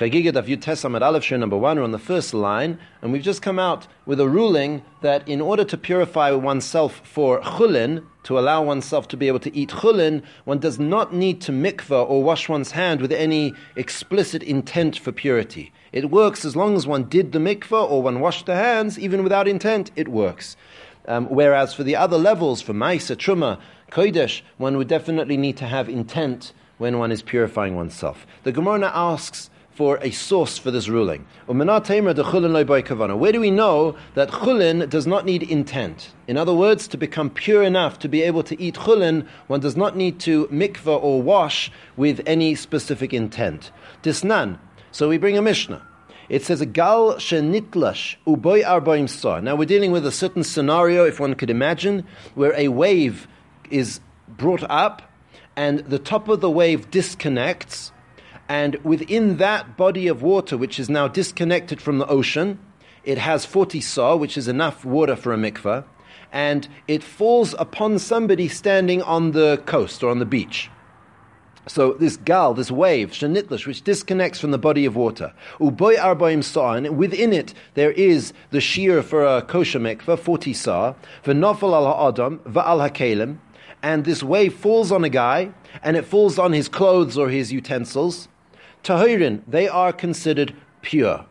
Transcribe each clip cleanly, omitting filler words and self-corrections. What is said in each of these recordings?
Chagiga Daf Yud Tesamet Aleph, Shir number 1, we're on the first line, and we've just come out with a ruling that in order to purify oneself for chulin, to allow oneself to be able to eat chulin, one does not need to mikveh or wash one's hand with any explicit intent for purity. It works as long as one did the mikveh or one washed the hands, even without intent, it works. Whereas for the other levels, for ma'isa, truma, kodesh, one would definitely need to have intent when one is purifying oneself. The Gemara asks for a source for this ruling. Where do we know that chulin does not need intent? In other words, to become pure enough to be able to eat chulin, one does not need to mikveh or wash with any specific intent. Tisnan. So we bring a Mishnah. It says, a gal shenitlash uboi arboim sa. Now we're dealing with a certain scenario, if one could imagine, where a wave is brought up and the top of the wave disconnects, and within that body of water, which is now disconnected from the ocean, it has 40 sa, which is enough water for a mikveh, and it falls upon somebody standing on the coast or on the beach. So this gal, this wave, shenitlish, which disconnects from the body of water, uboi arboim sa, and within it there is the she'er for a kosher mikveh, 40 sa, v'nofel al ha'adam va'al ha'kelim, and this wave falls on a guy, and it falls on his clothes or his utensils, Tehoirin, they are considered pure.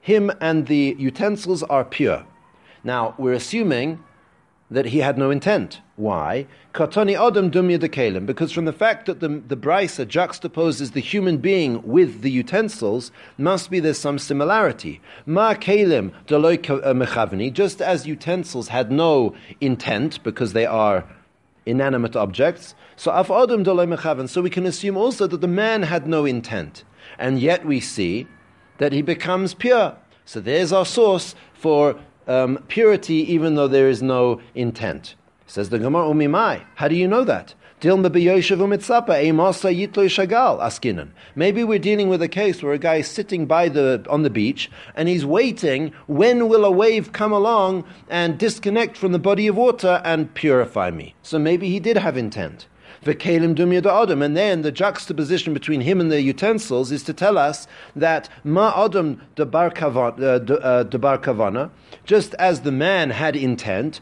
Him and the utensils are pure. Now, we're assuming that he had no intent. Why? Because from the fact that the brisa juxtaposes the human being with the utensils, must be there's some similarity. Just as utensils had no intent, because they are inanimate objects, so we can assume also that the man had no intent, and yet we see that he becomes pure. So there's our source for purity, even though there is no intent. Says the Gemara, umimai, how do you know that? Maybe we're dealing with a case where a guy is sitting on the beach and he's waiting, when will a wave come along and disconnect from the body of water and purify me? So maybe he did have intent. And then the juxtaposition between him and the utensils is to tell us that just as the man had intent,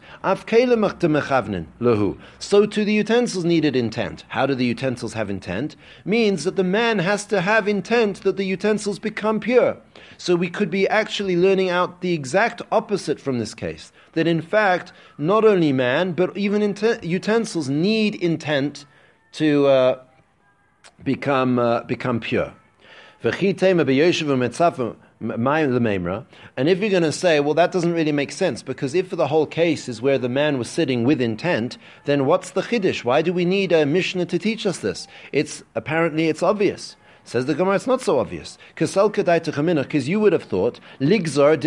so too the utensils needed intent. How do the utensils have intent? Means that the man has to have intent that the utensils become pure. So we could be actually learning out the exact opposite from this case. That in fact, not only man, but even utensils need intent to become pure. And if you're going to say, well, that doesn't really make sense, because if the whole case is where the man was sitting with intent, then what's the Chiddush? Why do we need a Mishnah to teach us this? Apparently it's obvious. Says the Gemara, it's not so obvious. Because you would have thought, because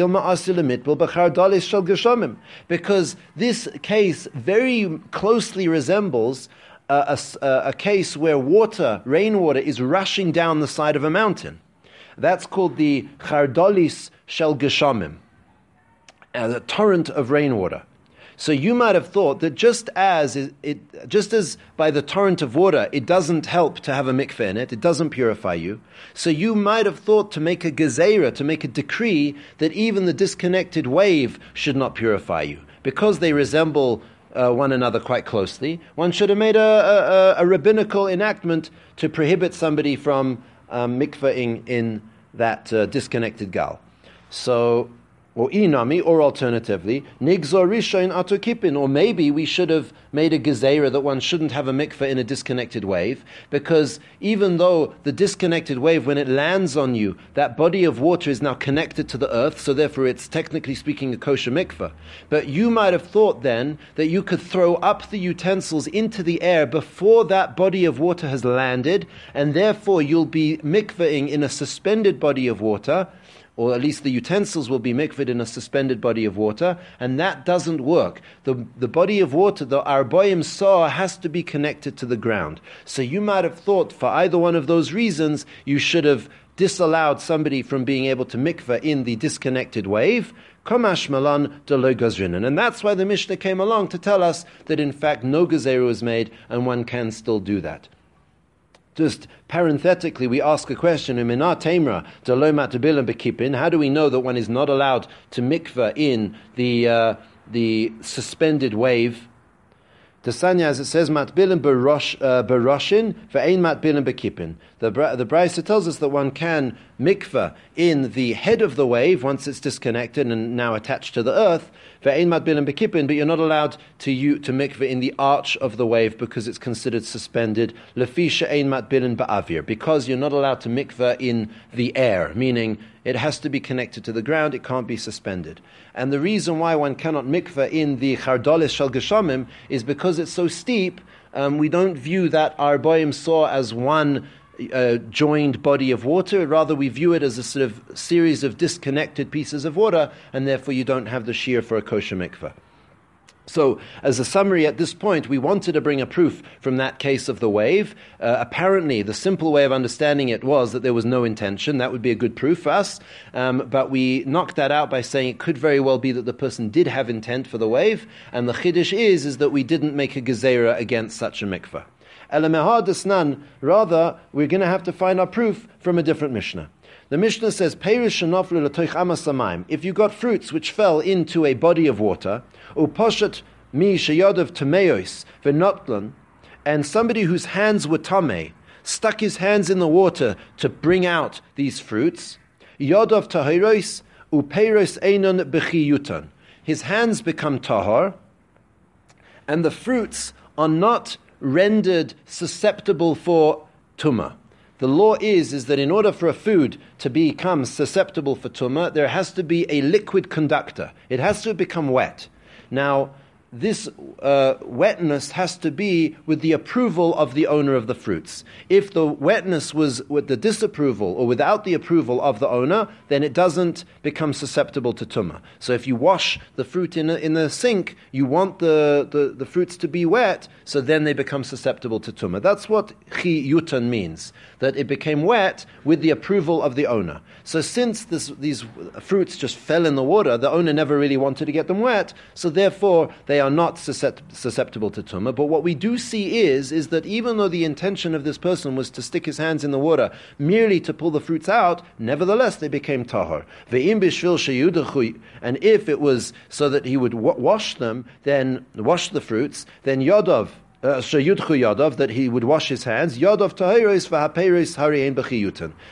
this case very closely resembles a case where rainwater is rushing down the side of a mountain. That's called the Chardalit shel Geshamim, the torrent of rainwater. So you might have thought that just as by the torrent of water, it doesn't help to have a mikveh in it, it doesn't purify you. So you might have thought to make a gezera, to make a decree that even the disconnected wave should not purify you. Because they resemble one another quite closely, one should have made a rabbinical enactment to prohibit somebody from mikvehing in that disconnected gal. So, or inami, or alternatively, nigzorisha in atokipin, or maybe we should have made a gezera that one shouldn't have a mikveh in a disconnected wave, because even though the disconnected wave, when it lands on you, that body of water is now connected to the earth, so therefore it's technically speaking a kosher mikveh. But you might have thought then that you could throw up the utensils into the air before that body of water has landed, and therefore you'll be mikvehing in a suspended body of water, or at least the utensils will be mikveh in a suspended body of water, and that doesn't work. The body of water, the arboim sa, has to be connected to the ground. So you might have thought, for either one of those reasons, you should have disallowed somebody from being able to mikveh in the disconnected wave, Kama shmalan de lo gazerin. And that's why the Mishnah came along to tell us that in fact no gezerah was made, and one can still do that. Just parenthetically, we ask a question in Minatemra de lomatibilim bekipin. How do we know that one is not allowed to mikveh in the suspended wave? The Sanya, as it says, Matbilin Baroshin for Ain Matbilin Bakipin. The brisa tells us that one can mikveh in the head of the wave once it's disconnected and now attached to the earth for Ain Matbilin Bakipin, but you're not allowed to mikveh in the arch of the wave because it's considered suspended. Lefisha Ain Matbilin Ba'avir, because you're not allowed to mikveh in the air, meaning it has to be connected to the ground, it can't be suspended. And the reason why one cannot mikveh in the Chardalit shel Geshamim is because it's so steep, we don't view that arboim sa as one joined body of water, rather we view it as a sort of series of disconnected pieces of water, and therefore you don't have the she'er for a kosher mikveh. So, as a summary at this point, we wanted to bring a proof from that case of the wave. Apparently, the simple way of understanding it was that there was no intention. That would be a good proof for us. But we knocked that out by saying it could very well be that the person did have intent for the wave. And the Chiddush is that we didn't make a gezera against such a mikveh. Rather, we're going to have to find our proof from a different Mishnah. The Mishnah says, if you got fruits which fell into a body of water, and somebody whose hands were tame stuck his hands in the water to bring out these fruits, his hands become tahor, and the fruits are not rendered susceptible for tumah. The law is that in order for a food to become susceptible for tumah, there has to be a liquid conductor. It has to become wet. Now, this wetness has to be with the approval of the owner of the fruits. If the wetness was with the disapproval or without the approval of the owner, then it doesn't become susceptible to tumah. So if you wash the fruit in the sink, you want the fruits to be wet, so then they become susceptible to tumah. That's what Chiyut'an means, that it became wet with the approval of the owner. So since these fruits just fell in the water, the owner never really wanted to get them wet, so therefore they are not susceptible to tumah. But what we do see is that even though the intention of this person was to stick his hands in the water merely to pull the fruits out, nevertheless they became tahor. And if it was so that he would wash the fruits, then Yodov, that he would wash his hands.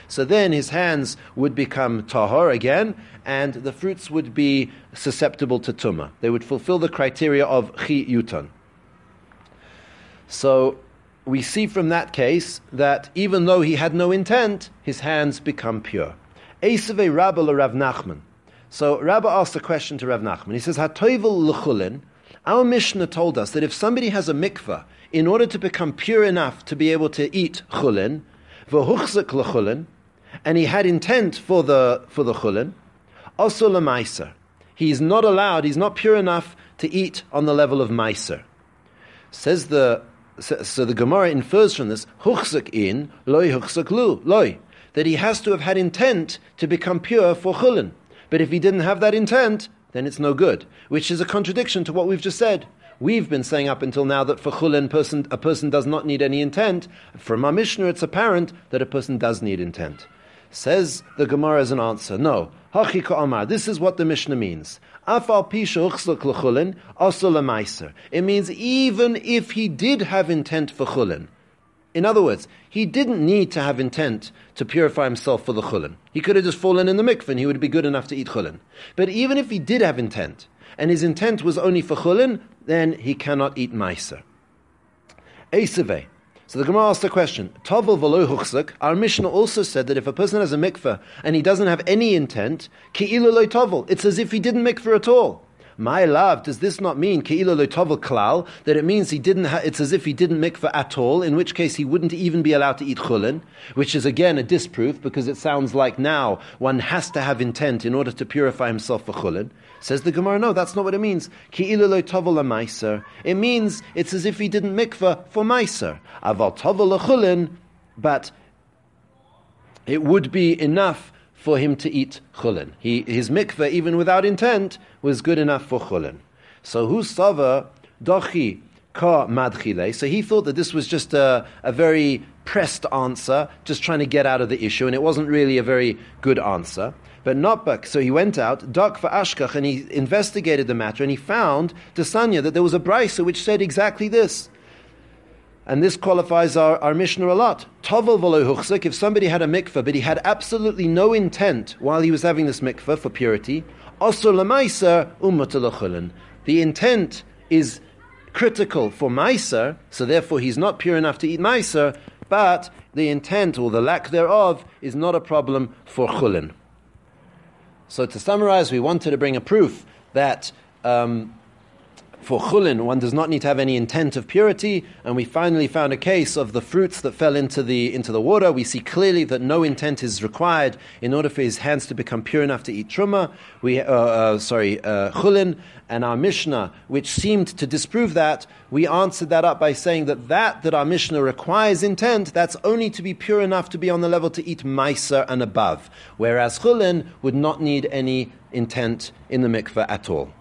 So then his hands would become tahor again, and the fruits would be susceptible to tumah. They would fulfill the criteria of chiyutan. So we see from that case that even though he had no intent, his hands become pure. Eisavei Rabbah le Rav Nachman. So Rabbah asked a question to Rav Nachman. He says, "Hatoivel Luchulin." Our Mishnah told us that if somebody has a mikveh, in order to become pure enough to be able to eat chulin, v'huchzik l'chulin, and he had intent for the chulin, also l'ma'isa. He's not pure enough to eat on the level of ma'isa. So the Gemara infers from this, huchzik in, loy huchzik loy, that he has to have had intent to become pure for chulin. But if he didn't have that intent, then it's no good, which is a contradiction to what we've just said. We've been saying up until now that for chulin, a person does not need any intent. From our Mishnah, it's apparent that a person does need intent. Says the Gemara as an answer, no. This is what the Mishnah means. It means even if he did have intent for chulin, in other words, he didn't need to have intent to purify himself for the chulin. He could have just fallen in the mikveh and he would be good enough to eat chulin. But even if he did have intent, and his intent was only for chulin, then he cannot eat ma'isa. Eisavei. So the Gemara asked the question, Tovel v'lo huchzik. Our Mishnah also said that if a person has a mikveh and he doesn't have any intent, ki'ilu lo tovel, it's as if he didn't mikveh at all. My love, does this not mean that it means he didn't? It's as if he didn't mikveh at all, in which case he wouldn't even be allowed to eat chulin, which is again a disproof because it sounds like now one has to have intent in order to purify himself for chulin. Says the Gemara, no, that's not what it means. It means it's as if he didn't mikveh for ma'aser. Aval tovel lechulin, but it would be enough for him to eat chulin. His mikveh, even without intent, was good enough for chulin. So who sava dochi ka madchile? So he thought that this was just a very pressed answer, just trying to get out of the issue, and it wasn't really a very good answer. But not back. So he went out, dak va'ashkach, and he investigated the matter, and he found to Sanya that there was a brisa which said exactly this. And this qualifies our Mishnah a lot. Tovel v'lo huchzik, if somebody had a mikveh, but he had absolutely no intent while he was having this mikveh for purity, osur l'ma'isa u'mutar l'chulin. The intent is critical for ma'isa, so therefore he's not pure enough to eat ma'isa, but the intent or the lack thereof is not a problem for chulin. So to summarize, we wanted to bring a proof that for chulin, one does not need to have any intent of purity, and we finally found a case of the fruits that fell into the water. We see clearly that no intent is required in order for his hands to become pure enough to eat truma. Chulin, and our Mishnah, which seemed to disprove that, we answered that up by saying that our Mishnah requires intent, that's only to be pure enough to be on the level to eat ma'isa and above, whereas chulin would not need any intent in the mikveh at all.